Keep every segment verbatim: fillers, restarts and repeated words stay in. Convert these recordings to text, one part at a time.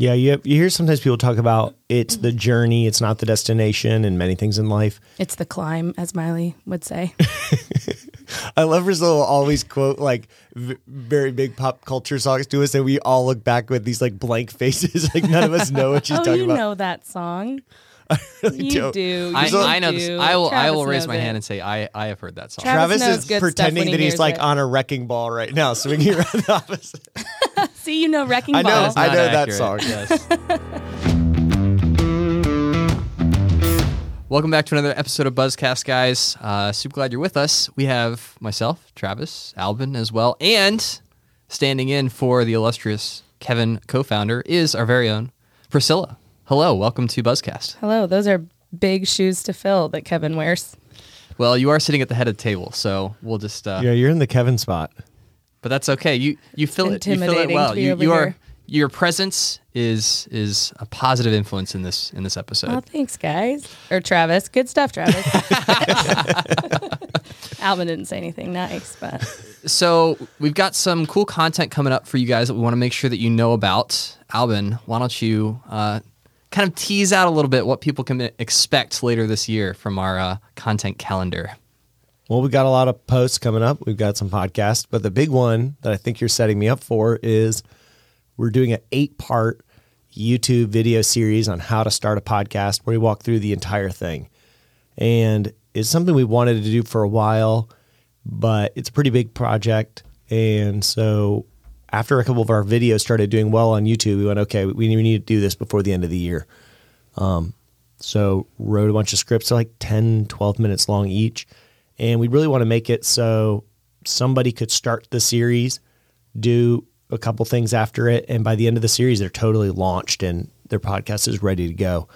Yeah, you have, you hear sometimes people talk about it's the journey, it's not the destination, and many things in life. It's the climb, as Miley would say. I love Priscilla will always quote like v- very big pop culture songs to us, and we all look back with these like blank faces, like none of us know what she's oh, talking about. Oh, you know that song. I really you don't. do. I, so, I know this. I will. Travis I will raise my it. hand and say I, I have heard that song. Travis, Travis is pretending he that he's like it. on a wrecking ball right now, swinging around the office. See, you know wrecking ball. I know. I know accurate. that song. Yes. Welcome back to another episode of Buzzcast, guys. Uh, super glad you're with us. We have myself, Travis, Alvin, as well, and standing in for the illustrious Kevin, co-founder, is our very own Priscilla. Hello, welcome to Buzzcast. Hello, those are big shoes to fill that Kevin wears. Well, you are sitting at the head of the table, so we'll just... Uh, yeah, you're in the Kevin spot. But that's okay. You you fill it, you fill it well. You, you are, your presence is is a positive influence in this in this episode. Oh, thanks, guys. Or Travis. Good stuff, Travis. Alvin didn't say anything nice, but... So we've got some cool content coming up for you guys that we want to make sure that you know about. Alvin, why don't you... Uh, kind of tease out a little bit what people can expect later this year from our uh, content calendar. Well, we've got a lot of posts coming up. We've got some podcasts, but the big one that I think you're setting me up for is we're doing an eight-part YouTube video series on how to start a podcast where we walk through the entire thing. And it's something we wanted to do for a while, but it's a pretty big project. And so... after a couple of our videos started doing well on YouTube, we went, okay, we need to do this before the end of the year. Um, so wrote a bunch of scripts, like ten, twelve minutes long each. And we really want to make it so somebody could start the series, do a couple things after it, and by the end of the series, they're totally launched and their podcast is ready to go.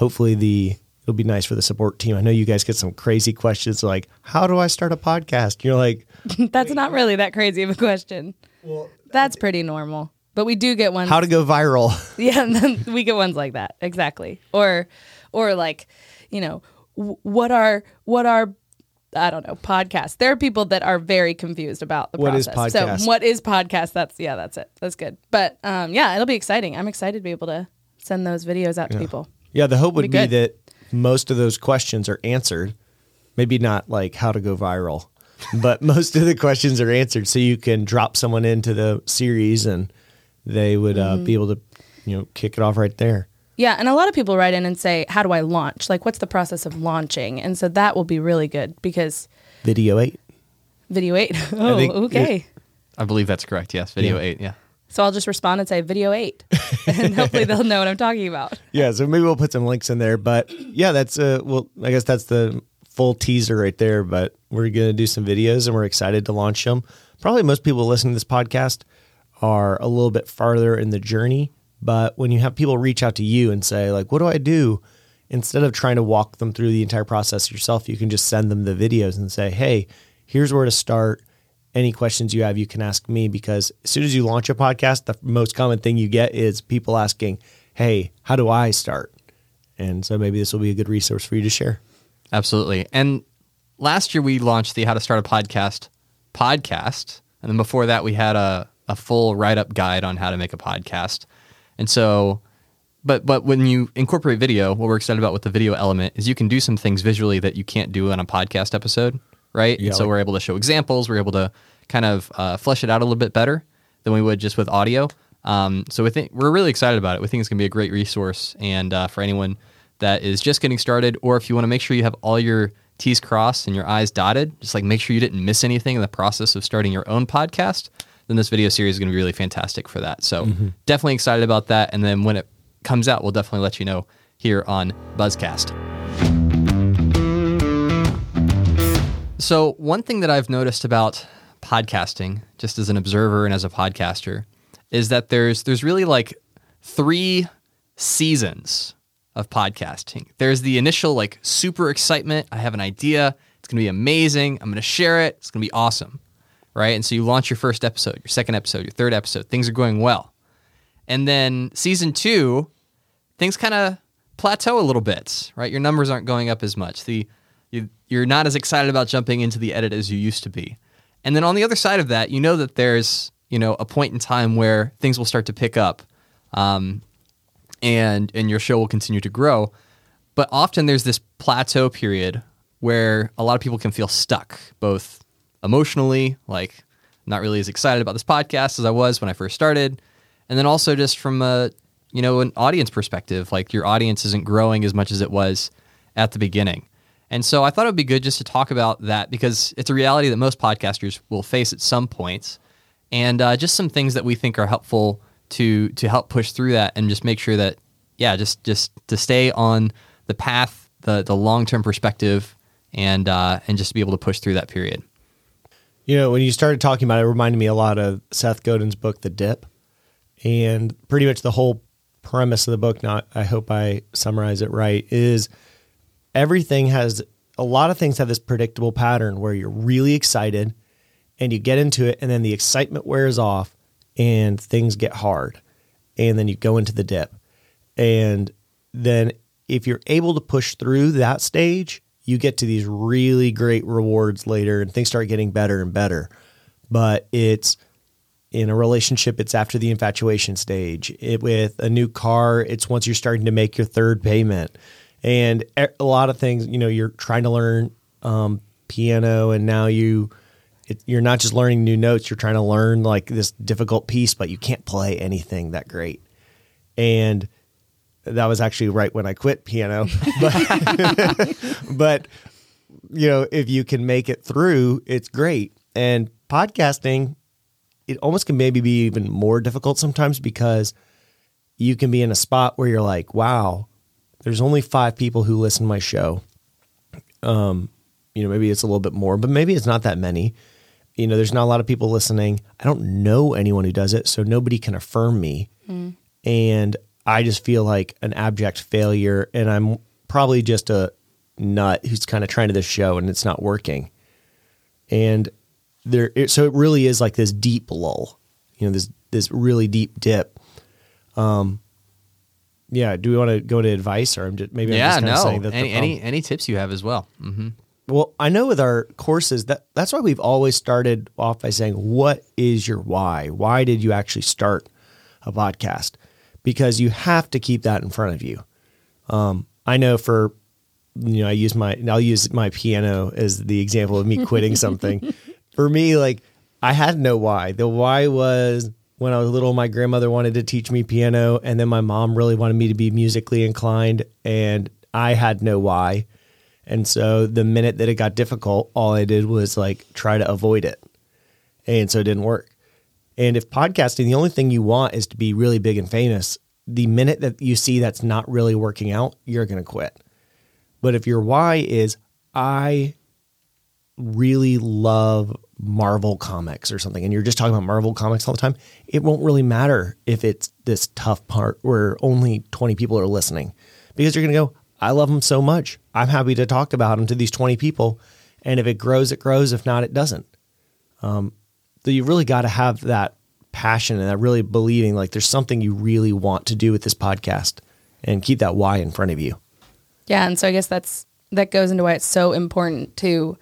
Hopefully the it'll be nice for the support team. I know you guys get some crazy questions like, how do I start a podcast? You're like... That's not really that crazy of a question. Well... That's pretty normal, but we do get ones. How to go viral? Yeah, and then we get ones like that exactly, or, or like, you know, what are what are I don't know podcasts. There are people that are very confused about the what process. What is podcast? So what is podcast? That's yeah, that's it. That's good. But um, yeah, it'll be exciting. I'm excited to be able to send those videos out to yeah. people. Yeah, the hope would it'll be, be that most of those questions are answered. Maybe not like how to go viral. But most of the questions are answered, so you can drop someone into the series, and they would uh, mm-hmm. be able to, you know, kick it off right there. Yeah, and a lot of people write in and say, "How do I launch? Like, what's the process of launching?" And so that will be really good because video eight, video eight. Oh, I okay. I believe that's correct. Yes, video yeah. eight. Yeah. So I'll just respond and say video eight, and hopefully they'll know what I'm talking about. Yeah. So maybe we'll put some links in there, but yeah, that's uh, well, I guess that's the. Full teaser right there, but we're going to do some videos and we're excited to launch them. Probably most people listening to this podcast are a little bit farther in the journey, but when you have people reach out to you and say like, what do I do? Instead of trying to walk them through the entire process yourself, you can just send them the videos and say, hey, here's where to start. Any questions you have, you can ask me, because as soon as you launch a podcast, the most common thing you get is people asking, hey, how do I start? And so maybe this will be a good resource for you to share. Absolutely. And last year we launched the How to Start a Podcast podcast. And then before that we had a, a full write-up guide on how to make a podcast. And so, but but when you incorporate video, what we're excited about with the video element is you can do some things visually that you can't do on a podcast episode, right? Yeah, and so like, we're able to show examples. We're able to kind of uh, flesh it out a little bit better than we would just with audio. Um, so we think, we're really excited about it. We think it's going to be a great resource. And uh, for anyone... that is just getting started, or if you want to make sure you have all your T's crossed and your I's dotted, just like make sure you didn't miss anything in the process of starting your own podcast, then this video series is going to be really fantastic for that. So mm-hmm. definitely excited about that. And then when it comes out, we'll definitely let you know here on Buzzcast. So one thing that I've noticed about podcasting, just as an observer and as a podcaster, is that there's there's really like three seasons of podcasting. There's the initial like super excitement. I have an idea. It's going to be amazing. I'm going to share it. It's going to be awesome. Right. And so you launch your first episode, your second episode, your third episode, things are going well. And then season two, things kind of plateau a little bit, right? Your numbers aren't going up as much. The, you, you're not as excited about jumping into the edit as you used to be. And then on the other side of that, you know that there's, you know, a point in time where things will start to pick up. Um, and and your show will continue to grow. But often there's this plateau period where a lot of people can feel stuck, both emotionally, like not really as excited about this podcast as I was when I first started, and then also just from a, you know, an audience perspective, like your audience isn't growing as much as it was at the beginning. And so I thought it would be good just to talk about that, because it's a reality that most podcasters will face at some point, and uh, just some things that we think are helpful to to help push through that and just make sure that, yeah, just just to stay on the path, the the long-term perspective, and uh, and just to be able to push through that period. You know, when you started talking about it, it reminded me a lot of Seth Godin's book, The Dip, and pretty much the whole premise of the book, not I hope I summarize it right, is everything has, a lot of things have this predictable pattern where you're really excited and you get into it, and then the excitement wears off and things get hard, and then you go into the dip. And then if you're able to push through that stage, you get to these really great rewards later and things start getting better and better. But it's in a relationship, it's after the infatuation stage. It, with a new car, it's once you're starting to make your third payment. And a lot of things, you know, you're trying to learn um, piano, and now you, it, you're not just learning new notes, you're trying to learn like this difficult piece, but you can't play anything that great. And that was actually right when I quit piano. But, but you know, if you can make it through, it's great. And podcasting, it almost can maybe be even more difficult sometimes, because you can be in a spot where you're like, wow, there's only five people who listen to my show. Um, you know, maybe it's a little bit more, but maybe it's not that many. You know, there's not a lot of people listening. I don't know anyone who does it, so nobody can affirm me. Mm. And I just feel like an abject failure, and I'm probably just a nut who's kind of trying to this show and it's not working. And there, it, so it really is like this deep lull, you know, this, this really deep dip. Um, yeah. Do we want to go to advice, or I'm just, maybe I'm yeah, just kind no. of saying that any, the, um, any, any tips you have as well. Mm-hmm. Well, I know with our courses that that's why we've always started off by saying, what is your why? Why did you actually start a podcast? Because you have to keep that in front of you. Um, I know for, you know, I use my, I'll use my piano as the example of me quitting something. For me, like, I had no why. The why was when I was little, my grandmother wanted to teach me piano, and then my mom really wanted me to be musically inclined, and I had no why. And so the minute that it got difficult, all I did was like try to avoid it. And so it didn't work. And if podcasting, the only thing you want is to be really big and famous, the minute that you see that's not really working out, you're going to quit. But if your why is, I really love Marvel comics or something, and you're just talking about Marvel comics all the time, it won't really matter if it's this tough part where only twenty people are listening, because you're going to go, I love them so much, I'm happy to talk about them to these twenty people. And if it grows, it grows. If not, it doesn't. Um, So you really got to have that passion and that really believing like there's something you really want to do with this podcast, and keep that why in front of you. Yeah. And so I guess that's, that goes into why it's so important to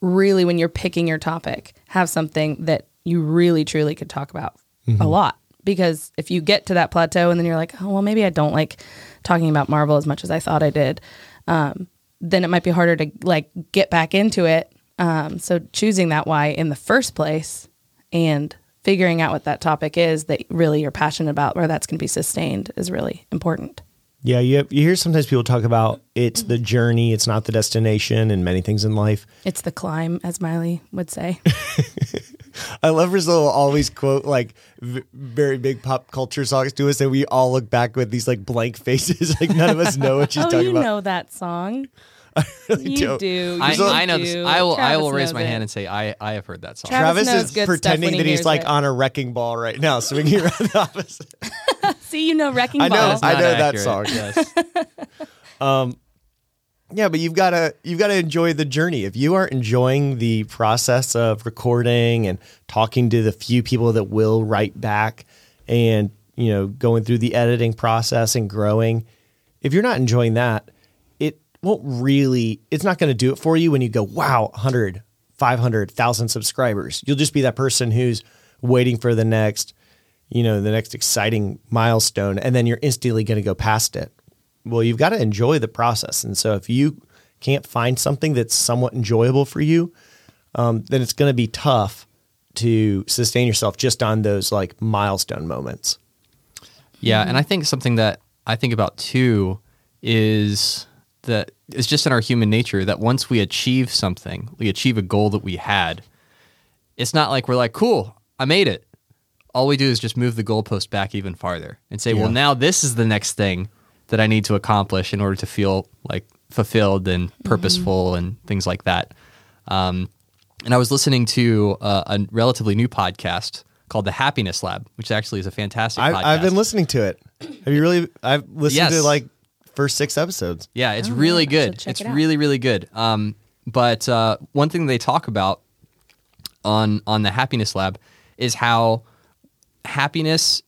really, when you're picking your topic, have something that you really truly could talk about mm-hmm. a lot. Because if you get to that plateau and then you're like, oh, well, maybe I don't like talking about Marvel as much as I thought I did. Um, then it might be harder to like get back into it. Um, so choosing that why in the first place, and figuring out what that topic is that really you're passionate about, where that's going to be sustained, is really important. Yeah, you, have, you hear sometimes people talk about it's the journey, it's not the destination, and many things in life. It's the climb, as Miley would say. I love Priscilla will always quote like v- very big pop culture songs to us, and we all look back with these like blank faces, like none of us know what she's oh, talking about. Oh, you know that song. I really you don't. do. I, I know do. This. I will. Travis I will raise my it. hand and say I, I. have heard that song. Travis, Travis is pretending he that he's like it. on a wrecking ball right now, swinging around the opposite. See, you know wrecking ball. I know. I know accurate. that song. Yes. um, yeah, but you've got to you've got to enjoy the journey. If you aren't enjoying the process of recording and talking to the few people that will write back, and you know, going through the editing process and growing, if you're not enjoying that, won't really, it's not going to do it for you when you go, wow, one hundred, five hundred, one thousand subscribers. You'll just be that person who's waiting for the next you know, the next exciting milestone, and then you're instantly going to go past it. Well, you've got to enjoy the process. And so if you can't find something that's somewhat enjoyable for you, um, then it's going to be tough to sustain yourself just on those like milestone moments. Yeah. And I think something that I think about too is that it's just in our human nature that once we achieve something, we achieve a goal that we had, it's not like we're like, cool, I made it. All we do is just move the goalpost back even farther and say, yeah. well, now this is the next thing that I need to accomplish in order to feel like fulfilled and purposeful mm-hmm. and things like that. Um, and I was listening to uh, a relatively new podcast called The Happiness Lab, which actually is a fantastic I, podcast. I've been listening to it. Have you really? I've listened yes. to like first six episodes. Yeah, it's oh, really good. It's it really, really good. Um, but uh, one thing they talk about on on The Happiness Lab is how happiness,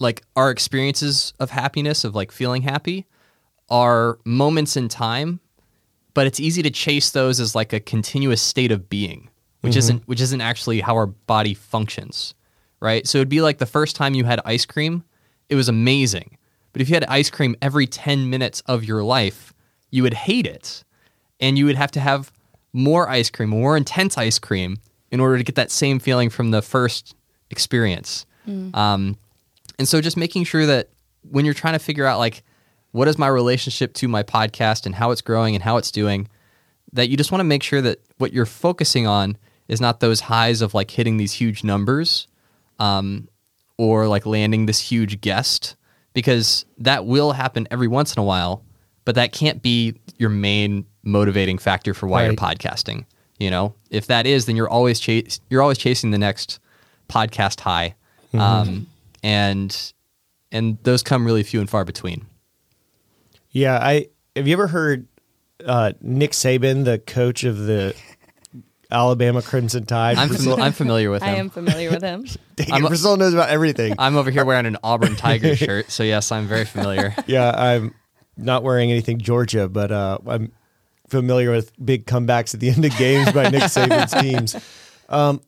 like our experiences of happiness, of like feeling happy, are moments in time, but it's easy to chase those as like a continuous state of being, which mm-hmm. isn't which isn't actually how our body functions, right? So it'd be like the first time you had ice cream, it was amazing. But if you had ice cream every ten minutes of your life, you would hate it. And you would have to have more ice cream, more intense ice cream, in order to get that same feeling from the first experience. Mm. Um, and so just making sure that when you're trying to figure out like, what is my relationship to my podcast and how it's growing and how it's doing, that you just want to make sure that what you're focusing on is not those highs of like hitting these huge numbers um, or like landing this huge guest, because that will happen every once in a while, but that can't be your main motivating factor for why right. you're podcasting. You know, if that is, then you're always chas- you're always chasing the next podcast high. Mm-hmm. Um, and, and those come really few and far between. Yeah. I, have you ever heard, uh, Nick Saban, the coach of the Alabama Crimson Tide? I'm, fami- I'm familiar with him. I am familiar with him. Priscilla knows about everything. I'm over here wearing an Auburn Tiger shirt. So yes, I'm very familiar. Yeah. I'm not wearing anything Georgia, but, uh, I'm familiar with big comebacks at the end of games by Nick Saban's teams. Um,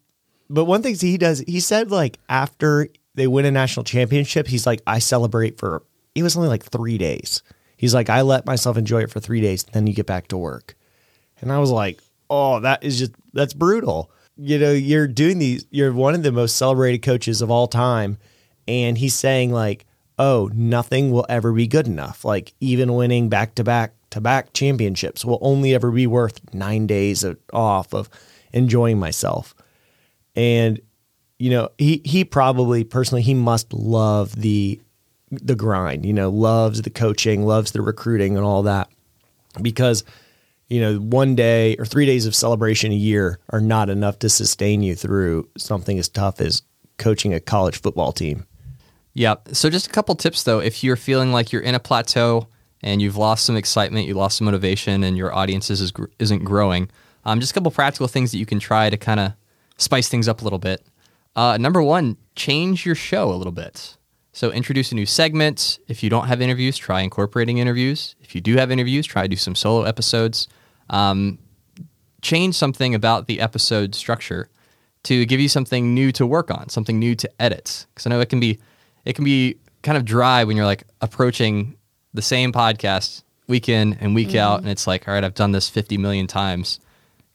but one thing he does, he said like after they win a national championship, he's like, I celebrate for, it was only like three days. He's like, I let myself enjoy it for three days, and then you get back to work. And I was like, oh, that is just, that's brutal. You know, you're doing these, you're one of the most celebrated coaches of all time. And he's saying like, oh, nothing will ever be good enough. Like even winning back to back to back championships will only ever be worth nine days of, off of enjoying myself. And, you know, he, he probably personally, he must love the, the grind, you know, loves the coaching, loves the recruiting and all that, because, you know, one day or three days of celebration a year are not enough to sustain you through something as tough as coaching a college football team. Yeah. So just a couple tips though, if you're feeling like you're in a plateau and you've lost some excitement, you lost some motivation and your audience is, isn't growing, um, just a couple practical things that you can try to kind of spice things up a little bit. Uh, number one, change your show a little bit. So introduce a new segment. If you don't have interviews, try incorporating interviews. If you do have interviews, try to do some solo episodes. Um, change something about the episode structure to give you something new to work on, something new to edit. Because I know it can be, it can be kind of dry when you're like approaching the same podcast week in and week mm-hmm. out, and it's like, all right, I've done this fifty million times.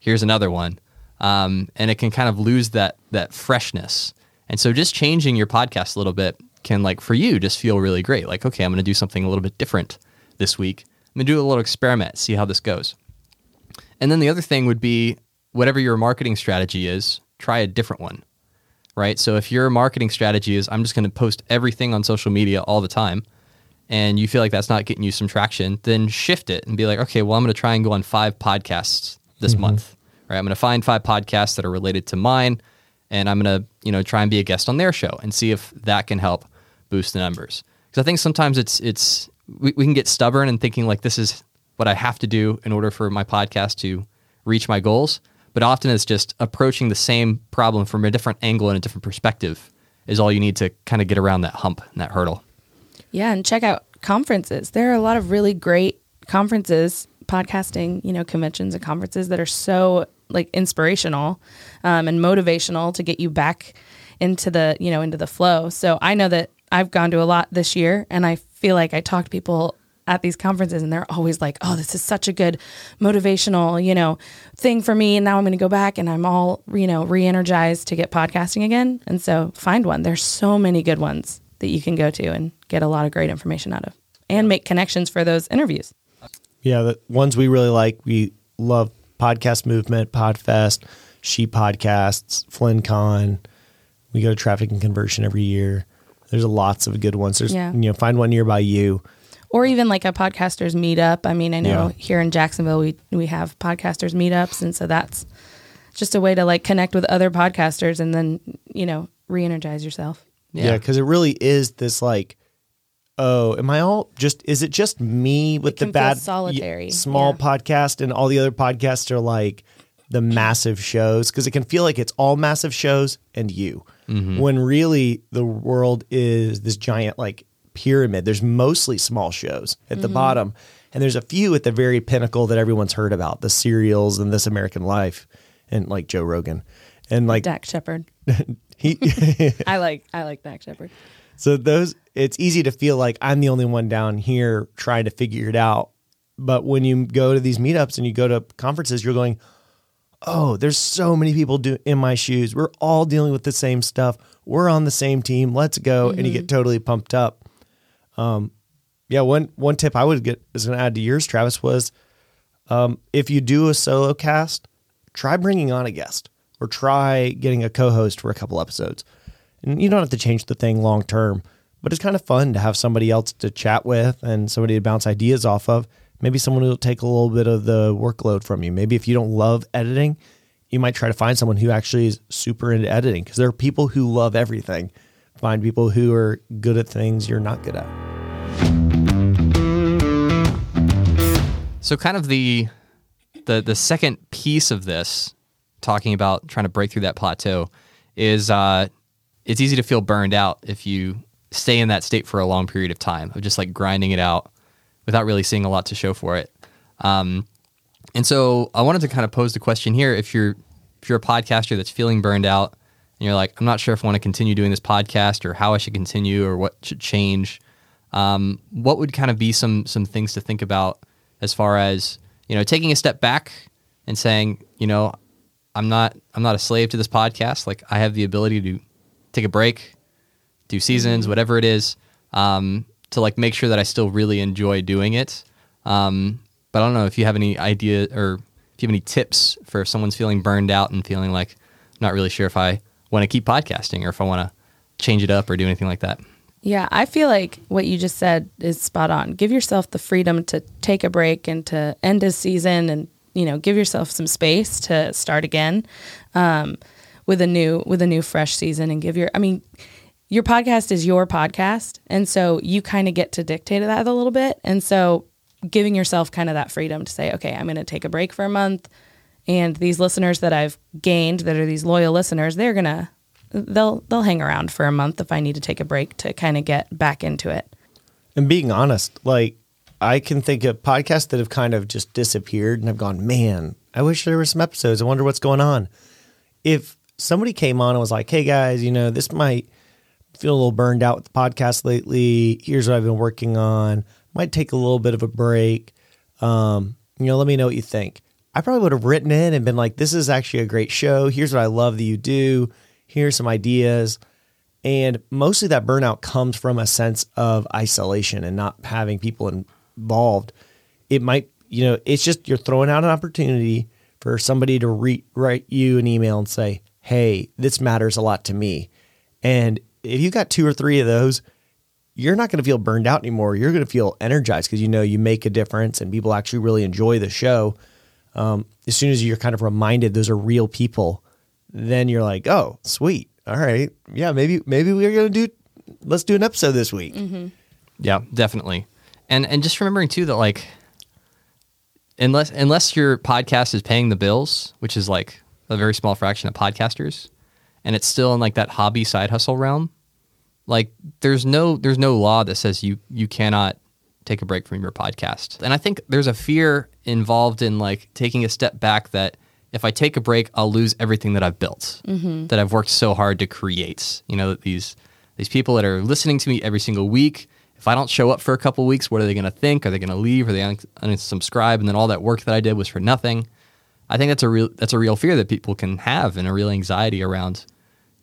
Here's another one, um, and it can kind of lose that that freshness. And so just changing your podcast a little bit can, like, for you, just feel really great. Like, okay, I'm going to do something a little bit different this week. I'm going to do a little experiment, see how this goes. And then the other thing would be whatever your marketing strategy is, try a different one, right? So if your marketing strategy is, I'm just going to post everything on social media all the time, and you feel like that's not getting you some traction, then shift it and be like, okay, well, I'm going to try and go on five podcasts this mm-hmm. month, right? I'm going to find five podcasts that are related to mine, and I'm going to, you know, try and be a guest on their show and see if that can help boost the numbers. Because I think sometimes it's it's we, we can get stubborn and thinking like this is what I have to do in order for my podcast to reach my goals. But often it's just approaching the same problem from a different angle and a different perspective is all you need to kind of get around that hump and that hurdle. Yeah, and check out conferences. There are a lot of really great conferences, podcasting, you know, conventions and conferences that are so like inspirational um, and motivational to get you back into the, you know, into the flow. So I know that I've gone to a lot this year, and I feel like I talk to people at these conferences and they're always like, oh, this is such a good motivational, you know, thing for me. And now I'm going to go back and I'm all, you know, re-energized to get podcasting again. And so find one. There's so many good ones that you can go to and get a lot of great information out of and make connections for those interviews. Yeah. The ones we really like, we love Podcast Movement, Podfest, She Podcasts, FlynnCon. We go to Traffic and Conversion every year. There's lots of good ones. There's, yeah. you know, find one nearby you. Or even like a podcasters meetup. I mean, I know yeah. here in Jacksonville, we, we have podcasters meetups. And so that's just a way to like connect with other podcasters and then, you know, re-energize yourself. Yeah. Because yeah, it really is this like, oh, am I all just, is it just me with the bad solitary small yeah. podcast, and all the other podcasts are like the massive shows? Because it can feel like it's all massive shows and you, mm-hmm. when really the world is this giant, like, pyramid. There's mostly small shows at mm-hmm. the bottom, and there's a few at the very pinnacle that everyone's heard about, the Serials and This American Life and like Joe Rogan and like Dax Shepard. he I like I like Dax Shepard. So those, it's easy to feel like I'm the only one down here trying to figure it out. But when you go to these meetups and you go to conferences, you're going, oh, there's so many people do in my shoes. We're all dealing with the same stuff. We're on the same team. Let's go. Mm-hmm. And you get totally pumped up. Um, yeah, one, one tip I would get is going to add to yours, Travis, was, um, if you do a solo cast, try bringing on a guest or try getting a co-host for a couple episodes. And you don't have to change the thing long-term, but it's kind of fun to have somebody else to chat with and somebody to bounce ideas off of. Maybe someone who'll take a little bit of the workload from you. Maybe if you don't love editing, you might try to find someone who actually is super into editing, because there are people who love everything. Find people who are good at things you're not good at. So kind of the the the second piece of this, talking about trying to break through that plateau, is uh, it's easy to feel burned out if you stay in that state for a long period of time of just like grinding it out without really seeing a lot to show for it. Um, and so I wanted to kind of pose the question here. If you're if you're a podcaster that's feeling burned out, and you're like, I'm not sure if I want to continue doing this podcast or how I should continue or what should change. Um, what would kind of be some some things to think about as far as, you know, taking a step back and saying, you know, I'm not I'm not a slave to this podcast. Like, I have the ability to take a break, do seasons, whatever it is, um, to like make sure that I still really enjoy doing it. Um, but I don't know if you have any idea or if you have any tips for if someone's feeling burned out and feeling like, I'm not really sure if I want to keep podcasting or if I want to change it up or do anything like that. Yeah, I feel like what you just said is spot on. Give yourself the freedom to take a break and to end a season and, you know, give yourself some space to start again um, with a new, with a new fresh season and give your, I mean, your podcast is your podcast. And so you kind of get to dictate that a little bit. And so giving yourself kind of that freedom to say, okay, I'm going to take a break for a month. And these listeners that I've gained that are these loyal listeners, they're going to, they'll, they'll hang around for a month if I need to take a break to kind of get back into it. And being honest, like I can think of podcasts that have kind of just disappeared and I've gone, man, I wish there were some episodes. I wonder what's going on. If somebody came on and was like, hey guys, you know, this might feel a little burned out with the podcast lately. Here's what I've been working on. Might take a little bit of a break. Um, you know, let me know what you think. I probably would have written in and been like, this is actually a great show. Here's what I love that you do. Here's some ideas. And mostly that burnout comes from a sense of isolation and not having people involved. It might, you know, it's just you're throwing out an opportunity for somebody to re- write you an email and say, hey, this matters a lot to me. And if you got two or three of those, you're not going to feel burned out anymore. You're going to feel energized because, you know, you make a difference and people actually really enjoy the show. Um, as soon as you're kind of reminded those are real people, then you're like, oh, sweet. All right. Yeah, maybe maybe we're going to do, let's do an episode this week. Mm-hmm. Yeah, definitely. And and just remembering too that like, unless unless your podcast is paying the bills, which is like a very small fraction of podcasters, and it's still in like that hobby side hustle realm, like there's no there's no law that says you you cannot take a break from your podcast. And I think there's a fear involved in like taking a step back that if I take a break, I'll lose everything that I've built, mm-hmm. that I've worked so hard to create. You know, these these people that are listening to me every single week, if I don't show up for a couple weeks, what are they going to think? Are they going to leave? Are they un- unsubscribe? And then all that work that I did was for nothing. I think that's a real that's a real fear that people can have, and a real anxiety around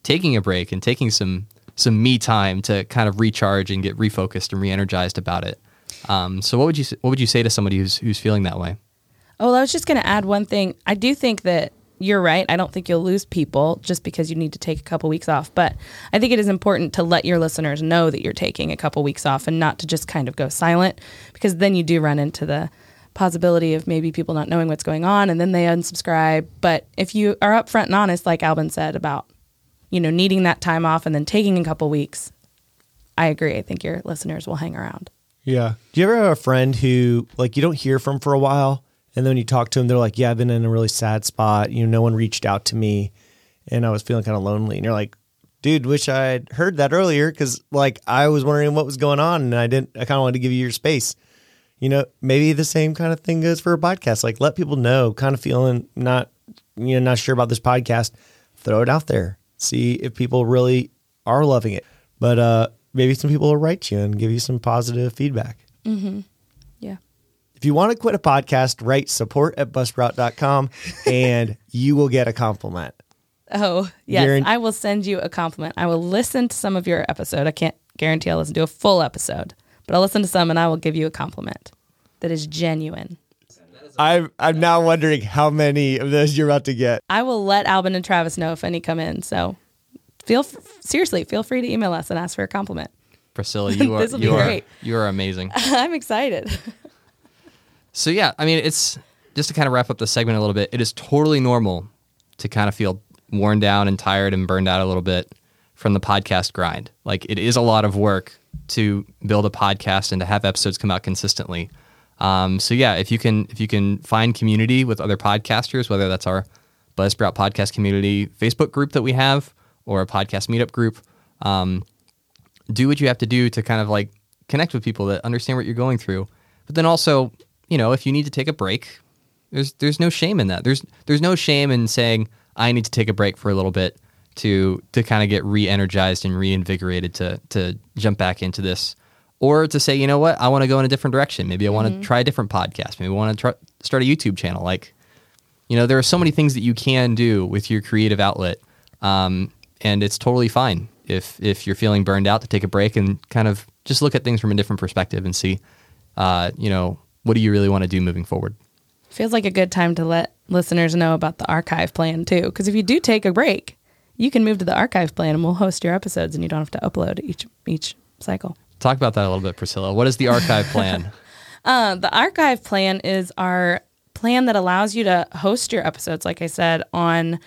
taking a break and taking some some me time to kind of recharge and get refocused and re-energized about it. Um, so what would you what would you say to somebody who's who's feeling that way? Oh, well, I was just going to add one thing. I do think that you're right. I don't think you'll lose people just because you need to take a couple weeks off. But I think it is important to let your listeners know that you're taking a couple weeks off and not to just kind of go silent, because then you do run into the possibility of maybe people not knowing what's going on and then they unsubscribe. But if you are upfront and honest, like Alban said about, you know, needing that time off and then taking a couple weeks, I agree. I think your listeners will hang around. Yeah. Do you ever have a friend who, like, you don't hear from for a while, and then when you talk to them, they're like, yeah, I've been in a really sad spot. You know, no one reached out to me and I was feeling kind of lonely. And you're like, dude, wish I'd heard that earlier, because like I was wondering what was going on and I didn't, I kind of wanted to give you your space. You know, maybe the same kind of thing goes for a podcast. Like, let people know, kind of feeling not, you know, not sure about this podcast. Throw it out there. See if people really are loving it. But uh, maybe some people will write you and give you some positive feedback. Mm-hmm. Yeah. If you want to quit a podcast, write support at buzzsprout dot com and you will get a compliment. Oh, yes. Guaran- I will send you a compliment. I will listen to some of your episode. I can't guarantee I'll listen to a full episode, but I'll listen to some and I will give you a compliment that is genuine. I'm, I'm now wondering how many of those you're about to get. I will let Alban and Travis know if any come in. So feel f- seriously, feel free to email us and ask for a compliment. Priscilla, you are, you, are you are amazing. I'm excited. So yeah, I mean, it's just to kind of wrap up the segment a little bit. It is totally normal to kind of feel worn down and tired and burned out a little bit from the podcast grind. Like, it is a lot of work to build a podcast and to have episodes come out consistently. Um, so yeah, if you can, if you can find community with other podcasters, whether that's our Buzzsprout podcast community Facebook group that we have, or a podcast meetup group, um, do what you have to do to kind of like connect with people that understand what you're going through. But then also, you know, if you need to take a break, there's, there's no shame in that. There's, there's no shame in saying I need to take a break for a little bit to, to kind of get re-energized and reinvigorated to, to jump back into this. Or to say, you know what, I want to go in a different direction. Maybe I mm-hmm. want to try a different podcast. Maybe I want to try, start a YouTube channel. Like, you know, there are so many things that you can do with your creative outlet. Um, and it's totally fine if if you're feeling burned out to take a break and kind of just look at things from a different perspective and see, uh, you know, what do you really want to do moving forward? Feels like a good time to let listeners know about the archive plan too. Because if you do take a break, you can move to the archive plan and we'll host your episodes and you don't have to upload each each cycle. Talk about that a little bit, Priscilla. What is the archive plan? uh, the archive plan is our plan that allows you to host your episodes, like I said, on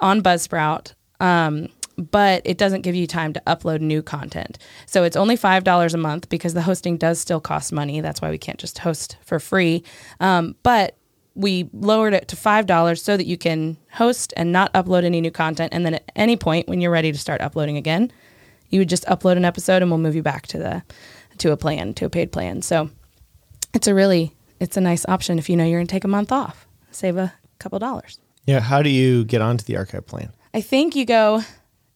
on Buzzsprout, um, but it doesn't give you time to upload new content. So it's only five dollars a month because the hosting does still cost money. That's why we can't just host for free. Um, but we lowered it to five dollars so that you can host and not upload any new content. And then at any point when you're ready to start uploading again, you would just upload an episode and we'll move you back to the, to a plan, to a paid plan. So it's a really, it's a nice option if you know you're going to take a month off, save a couple dollars. Yeah. How do you get onto the archive plan? I think you go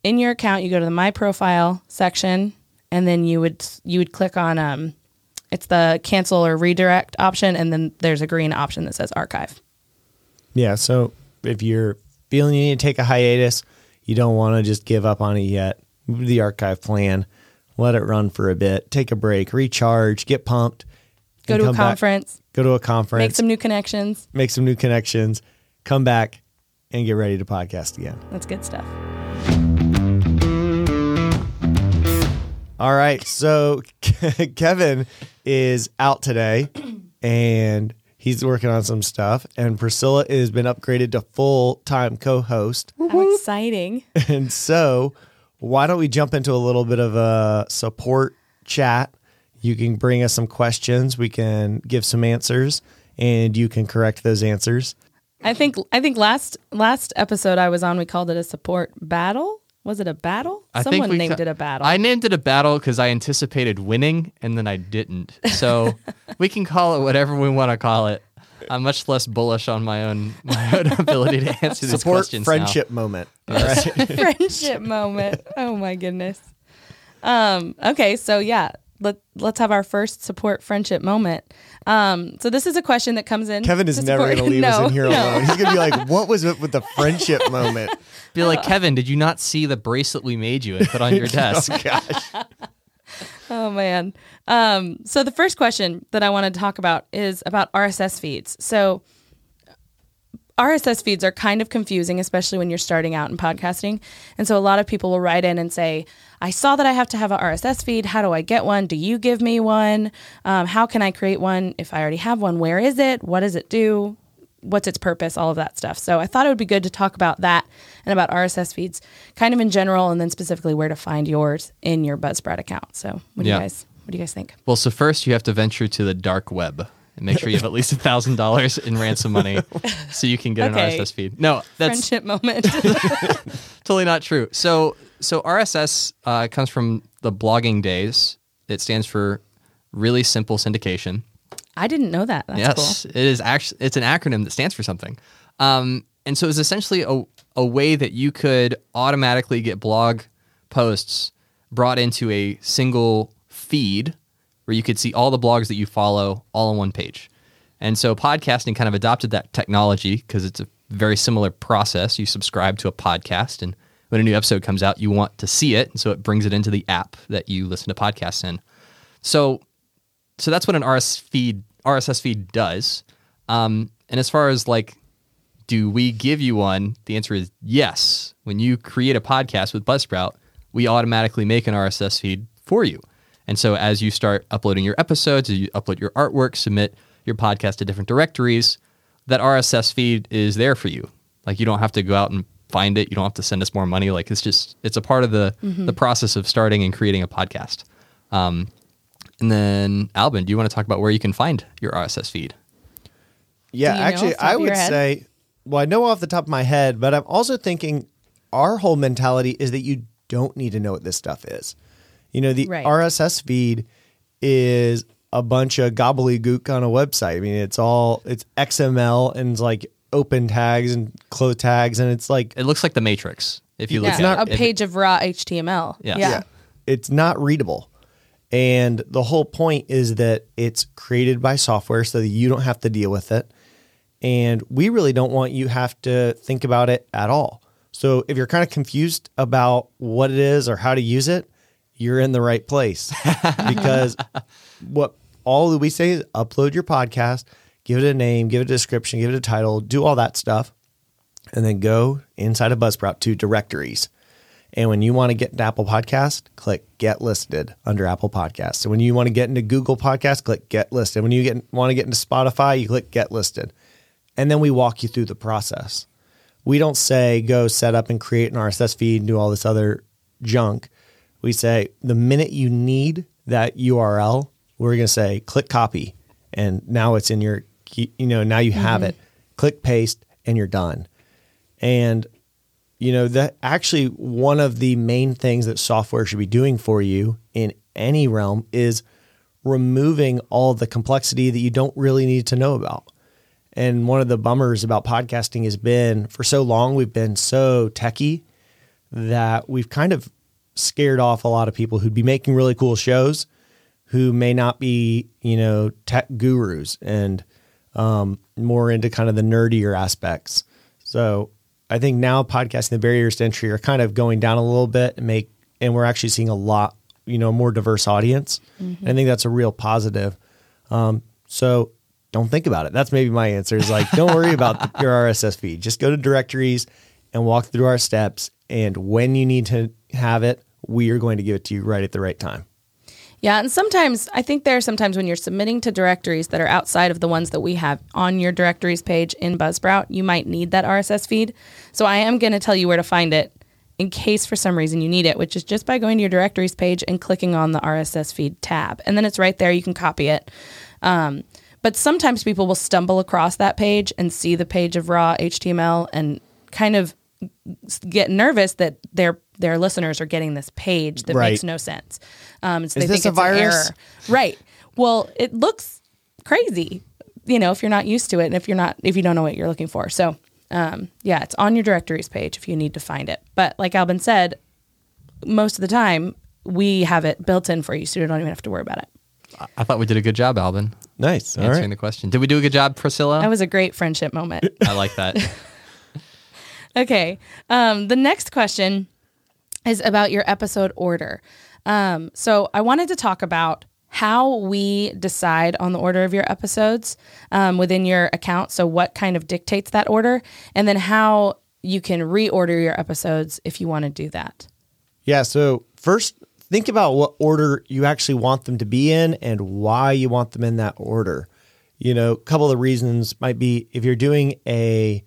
in your account, you go to the My Profile section, and then you would, you would click on, um, it's the cancel or redirect option. And then there's a green option that says archive. Yeah. So if you're feeling you need to take a hiatus, you don't want to just give up on it yet. The archive plan, let it run for a bit, take a break, recharge, get pumped. Go to a conference. Back, go to a conference. Make some new connections. Make some new connections. Come back and get ready to podcast again. That's good stuff. All right. So Kevin is out today and he's working on some stuff, and Priscilla has been upgraded to full-time co-host. How exciting. And so... why don't we jump into a little bit of a support chat? You can bring us some questions. We can give some answers, and you can correct those answers. I think I think last last episode I was on, we called it a support battle. Was it a battle? I Someone named ca- it a battle. I named it a battle because I anticipated winning, and then I didn't. So we can call it whatever we want to call it. I'm much less bullish on my own, my own ability to answer these Support questions. Support friendship now. moment. Yes. All right. Friendship moment. Oh my goodness. Um, okay, so yeah. Let, let's have our first support friendship moment. Um, so this is a question that comes in. Kevin is never going to leave no, us in here no. alone. He's going to be like, what was it with the friendship moment? Be like, Kevin, did you not see the bracelet we made you and put on your desk? Oh, gosh. Oh, man. Um, so the first question that I want to talk about is about R S S feeds. So R S S feeds are kind of confusing, especially when you're starting out in podcasting. And so a lot of people will write in and say, I saw that I have to have an R S S feed. How do I get one? Do you give me one? Um, how can I create one if I already have one? Where is it? What does it do? What's its purpose? All of that stuff. So I thought it would be good to talk about that and about R S S feeds kind of in general, and then specifically where to find yours in your Buzzsprout account. So what do yeah. you guys, what do you guys think? Well, so first you have to venture to the dark web. And make sure you have at least one thousand dollars in ransom money so you can get okay. an R S S feed. No, that's... Friendship moment. Totally not true. So so R S S uh, comes from the blogging days. It stands for Really Simple Syndication. I didn't know that. That's yes, cool. It is actually, it's an acronym that stands for something. Um, and so it's essentially a, a way that you could automatically get blog posts brought into a single feed where you could see all the blogs that you follow all on one page. And so podcasting kind of adopted that technology because it's a very similar process. You subscribe to a podcast, and when a new episode comes out, you want to see it, and so it brings it into the app that you listen to podcasts in. So so that's what an R S S feed, R S S feed does. Um, and as far as, like, do we give you one? The answer is yes. When you create a podcast with Buzzsprout, we automatically make an R S S feed for you. And so as you start uploading your episodes, as you upload your artwork, submit your podcast to different directories, that R S S feed is there for you. Like, you don't have to go out and find it. You don't have to send us more money. Like, it's just, it's a part of the, mm-hmm. the process of starting and creating a podcast. Um, and then, Alban, do you want to talk about where you can find your R S S feed? Yeah, actually, I would say, well, I know off the top of my head, but I'm also thinking our whole mentality is that you don't need to know what this stuff is. You know, the right. R S S feed is a bunch of gobbledygook on a website. I mean, it's all, it's X M L and it's like open tags and close tags. And it's like, it looks like the Matrix. If you yeah, look at it, a page of raw H T M L. Yeah. yeah. yeah. It's not readable. And the whole point is that it's created by software so that you don't have to deal with it. And we really don't want you have to think about it at all. So if you're kind of confused about what it is or how to use it, you're in the right place, because what all that we say is upload your podcast, give it a name, give it a description, give it a title, do all that stuff, and then go inside of Buzzsprout to directories. And when you want to get into Apple Podcasts, click Get Listed under Apple Podcasts. So when you want to get into Google Podcasts, click Get Listed. When you get, want to get into Spotify, you click Get Listed. And then we walk you through the process. We don't say go set up and create an R S S feed and do all this other junk. We say the minute you need that U R L, we're going to say click copy, and now it's in your, you know, now you have mm-hmm. it. Click paste, and you're done. And, you know, that actually one of the main things that software should be doing for you in any realm is removing all the complexity that you don't really need to know about. And one of the bummers about podcasting has been for so long, we've been so techie that we've kind of scared off a lot of people who'd be making really cool shows who may not be, you know, tech gurus and um, more into kind of the nerdier aspects. So I think now podcasting, the barriers to entry are kind of going down a little bit and make, and we're actually seeing a lot, you know, more diverse audience. Mm-hmm. And I think that's a real positive. Um, so don't think about it. That's maybe my answer is like, don't worry about the, your R S S feed. Just go to directories and walk through our steps. And when you need to have it, we are going to give it to you right at the right time. Yeah. And sometimes I think there are sometimes when you're submitting to directories that are outside of the ones that we have on your directories page in Buzzsprout, you might need that R S S feed. So I am going to tell you where to find it in case for some reason you need it, which is just by going to your directories page and clicking on the R S S feed tab. And then it's right there. You can copy it. Um, but sometimes people will stumble across that page and see the page of raw H T M L and kind of get nervous that they're their listeners are getting this page that right. makes no sense. Um, so Is they this think it's a virus? An error. Right. Well, it looks crazy, you know, if you're not used to it and if you're not, if you don't know what you're looking for. So, um, yeah, it's on your directories page if you need to find it. But like Alban said, most of the time we have it built in for you, so you don't even have to worry about it. I thought we did a good job, Alban. Nice. Answering All right. the question. Did we do a good job, Priscilla? That was a great friendship moment. I like that. Okay. Um, the next question is about your episode order. Um, so I wanted to talk about how we decide on the order of your episodes um, within your account. So what kind of dictates that order, and then how you can reorder your episodes if you want to do that. Yeah. So first, think about what order you actually want them to be in and why you want them in that order. You know, a couple of the reasons might be if you're doing a,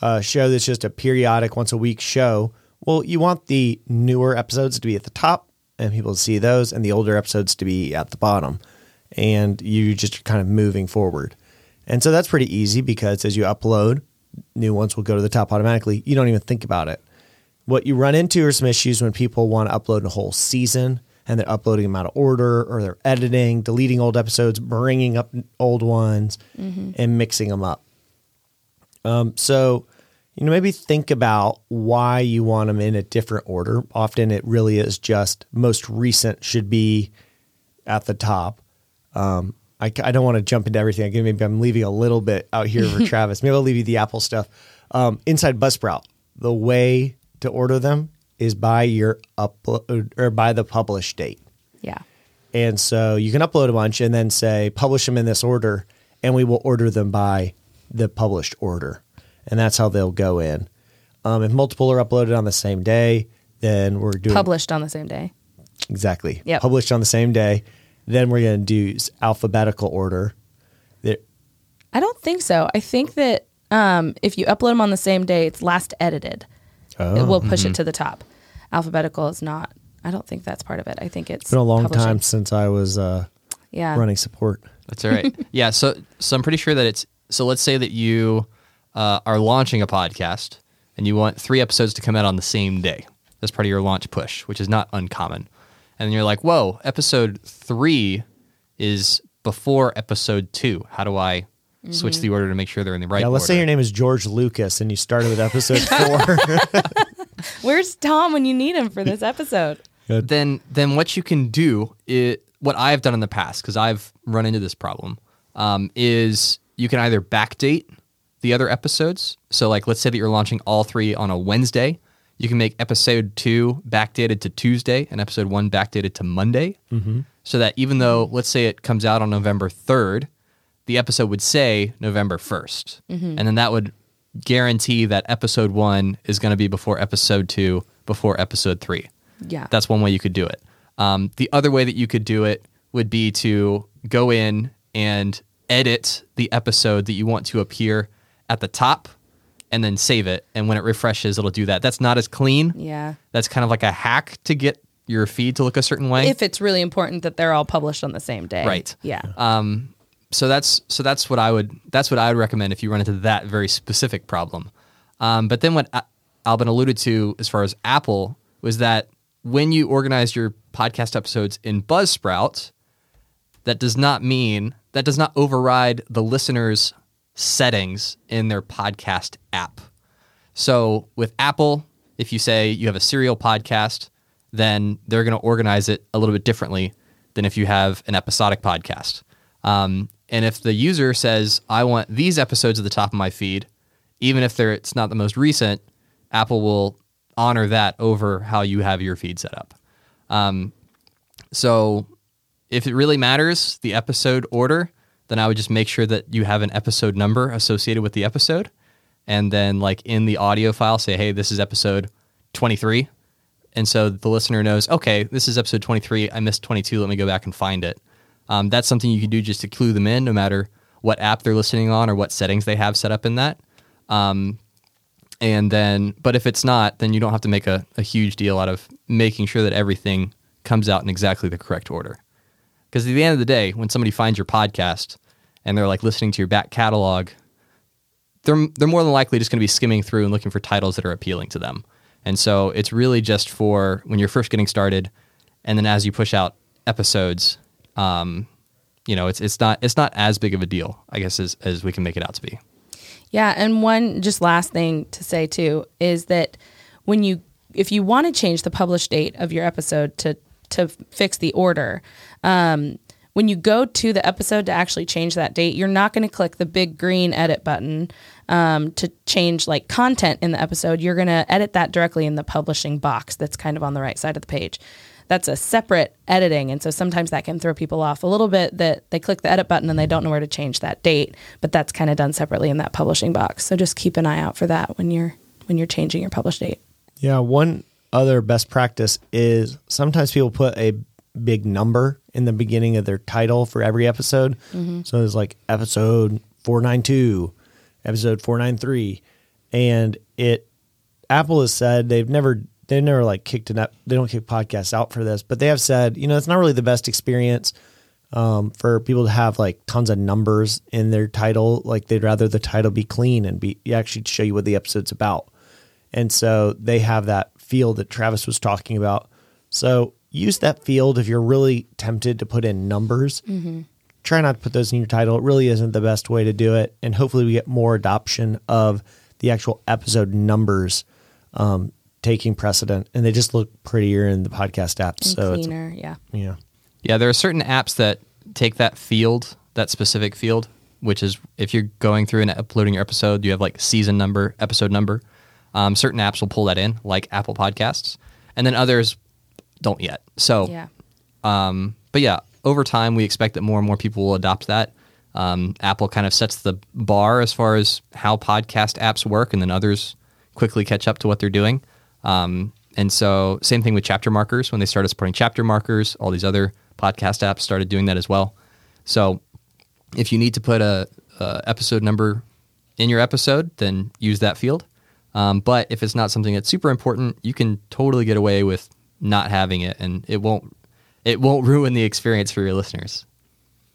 a show that's just a periodic once a week show, well, you want the newer episodes to be at the top and people to see those and the older episodes to be at the bottom, and you just are kind of moving forward. And so that's pretty easy because as you upload, new ones will go to the top automatically. You don't even think about it. What you run into are some issues when people want to upload a whole season and they're uploading them out of order, or they're editing, deleting old episodes, bringing up old ones, mm-hmm. and mixing them up. Um, so, you know, maybe think about why you want them in a different order. Often it really is just most recent should be at the top. Um, I, I don't want to jump into everything. Maybe I'm leaving a little bit out here for Travis. Maybe I'll leave you the Apple stuff. Um, inside Buzzsprout, the way to order them is by your upload or by the publish date. Yeah. And so you can upload a bunch and then say, publish them in this order, and we will order them by the published order. And that's how they'll go in. Um, if multiple are uploaded on the same day, then we're doing published on the same day. Exactly. Yeah. Published on the same day. Then we're going to do alphabetical order. There- I don't think so. I think that um, if you upload them on the same day, it's last edited. Oh. It will push mm-hmm. it to the top. Alphabetical is not. I don't think that's part of it. I think it's, it's been a long publishing. time since I was uh, yeah. running support. That's all right. yeah. So, so I'm pretty sure that it's. So let's say that you uh, are launching a podcast and you want three episodes to come out on the same day. That's part of your launch push, which is not uncommon. And you're like, whoa, episode three is before episode two. How do I switch the order to make sure they're in the right order? Yeah, let's order. say your name is George Lucas and you started with episode four. Where's Tom when you need him for this episode? Good. Then then what you can do, is, what I've done in the past, because I've run into this problem, um, is you can either backdate the other episodes. So like, let's say that you're launching all three on a Wednesday. You can make episode two backdated to Tuesday and episode one backdated to Monday. Mm-hmm. So that even though, let's say it comes out on November third, the episode would say November first. Mm-hmm. And then that would guarantee that episode one is going to be before episode two, before episode three. Yeah. That's one way you could do it. Um, the other way that you could do it would be to go in and edit the episode that you want to appear at the top and then save it. And when it refreshes, it'll do that. That's not as clean. Yeah. That's kind of like a hack to get your feed to look a certain way. If it's really important that they're all published on the same day. Right. Yeah. Um, So that's so that's what I would that's what I would recommend if you run into that very specific problem. Um, but then what a- Alban alluded to as far as Apple was that when you organize your podcast episodes in Buzzsprout, that does not mean that does not override the listener's settings in their podcast app. So with Apple, if you say you have a Serial podcast, then they're going to organize it a little bit differently than if you have an episodic podcast. Um, and if the user says, I want these episodes at the top of my feed, even if they're it's not the most recent, Apple will honor that over how you have your feed set up. Um, so if it really matters, the episode order, then I would just make sure that you have an episode number associated with the episode. And then like in the audio file, say, hey, this is episode twenty-three. And so the listener knows, okay, this is episode twenty-three. I missed twenty-two. Let me go back and find it. Um, that's something you can do just to clue them in, no matter what app they're listening on or what settings they have set up in that. Um, and then, but if it's not, then you don't have to make a, a huge deal out of making sure that everything comes out in exactly the correct order. Because at the end of the day, when somebody finds your podcast and they're like listening to your back catalog, they're they're more than likely just going to be skimming through and looking for titles that are appealing to them. And so it's really just for when you're first getting started, and then as you push out episodes. Um, you know, it's it's not it's not as big of a deal, I guess, as, as we can make it out to be. Yeah, and one just last thing to say too is that when you if you want to change the published date of your episode to to fix the order, um, when you go to the episode to actually change that date, you're not going to click the big green edit button um, to change like content in the episode. You're going to edit that directly in the publishing box that's kind of on the right side of the page. That's a separate editing. And so sometimes that can throw people off a little bit that they click the edit button and they don't know where to change that date, but that's kind of done separately in that publishing box. So just keep an eye out for that when you're, when you're changing your published date. Yeah. One other best practice is sometimes people put a big number in the beginning of their title for every episode. Mm-hmm. So it's like episode four ninety-two, episode four ninety-three. And it, Apple has said they've never They've never like kicked it up. They don't kick podcasts out for this, but they have said, you know, it's not really the best experience um, for people to have like tons of numbers in their title. Like they'd rather the title be clean and be actually show you what the episode's about. And so they have that field that Travis was talking about. So use that field if you're really tempted to put in numbers. Mm-hmm. Try not to put those in your title. It really isn't the best way to do it. And hopefully we get more adoption of the actual episode numbers Um taking precedent, and they just look prettier in the podcast apps. And so cleaner, it's, yeah. Yeah. Yeah, there are certain apps that take that field, that specific field, which is if you're going through and uploading your episode, you have like season number, episode number. Um, certain apps will pull that in, like Apple Podcasts, and then others don't yet. So, yeah. Um, but yeah, over time, we expect that more and more people will adopt that. Um, Apple kind of sets the bar as far as how podcast apps work, and then others quickly catch up to what they're doing. Um, and so same thing with chapter markers. When they started supporting chapter markers, all these other podcast apps started doing that as well. So if you need to put a, a episode number in your episode, then use that field. Um, but if it's not something that's super important, you can totally get away with not having it, and it won't, it won't ruin the experience for your listeners.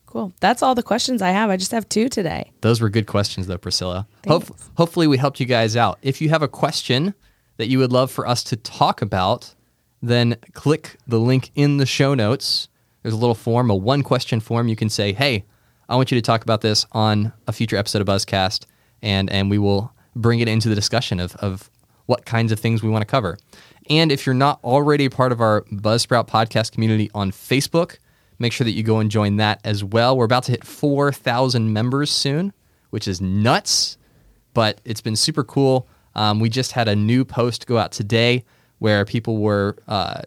Cool. That's all the questions I have. I just have two today. Those were good questions though, Priscilla. Hope, hopefully we helped you guys out. If you have a question that you would love for us to talk about, then click the link in the show notes. There's a little form, a one-question form. You can say, hey, I want you to talk about this on a future episode of Buzzcast, and and we will bring it into the discussion of, of what kinds of things we want to cover. And if you're not already part of our Buzzsprout podcast community on Facebook, make sure that you go and join that as well. We're about to hit four thousand members soon, which is nuts, but it's been super cool. Um, we just had a new post go out today where people were uh,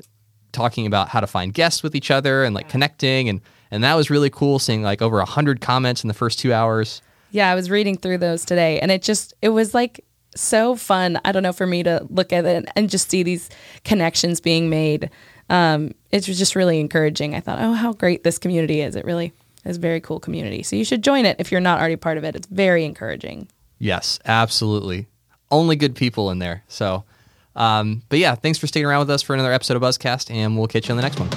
talking about how to find guests with each other and like connecting. And, and that was really cool, seeing like over one hundred comments in the first two hours. Yeah, I was reading through those today, and it just, it was like so fun. I don't know, for me to look at it and just see these connections being made. Um, it was just really encouraging. I thought, oh, how great this community is. It really is a very cool community. So you should join it if you're not already part of it. It's very encouraging. Yes, absolutely. Only good people in there. So, um, but yeah, thanks for sticking around with us for another episode of Buzzcast, and we'll catch you on the next one.